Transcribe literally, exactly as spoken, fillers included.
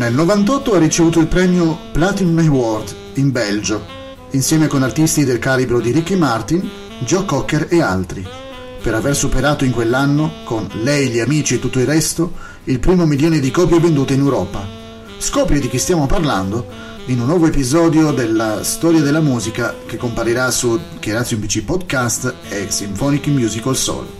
Nel novantotto ha ricevuto il premio Platinum Award in Belgio, insieme con artisti del calibro di Ricky Martin, Joe Cocker e altri, per aver superato in quell'anno, con Lei, gli amici e tutto il resto, il primo milione di copie vendute in Europa. Scopri di chi stiamo parlando in un nuovo episodio della Storia della Musica che comparirà su Chirazio B C Podcast e Symphonic Musical Soul.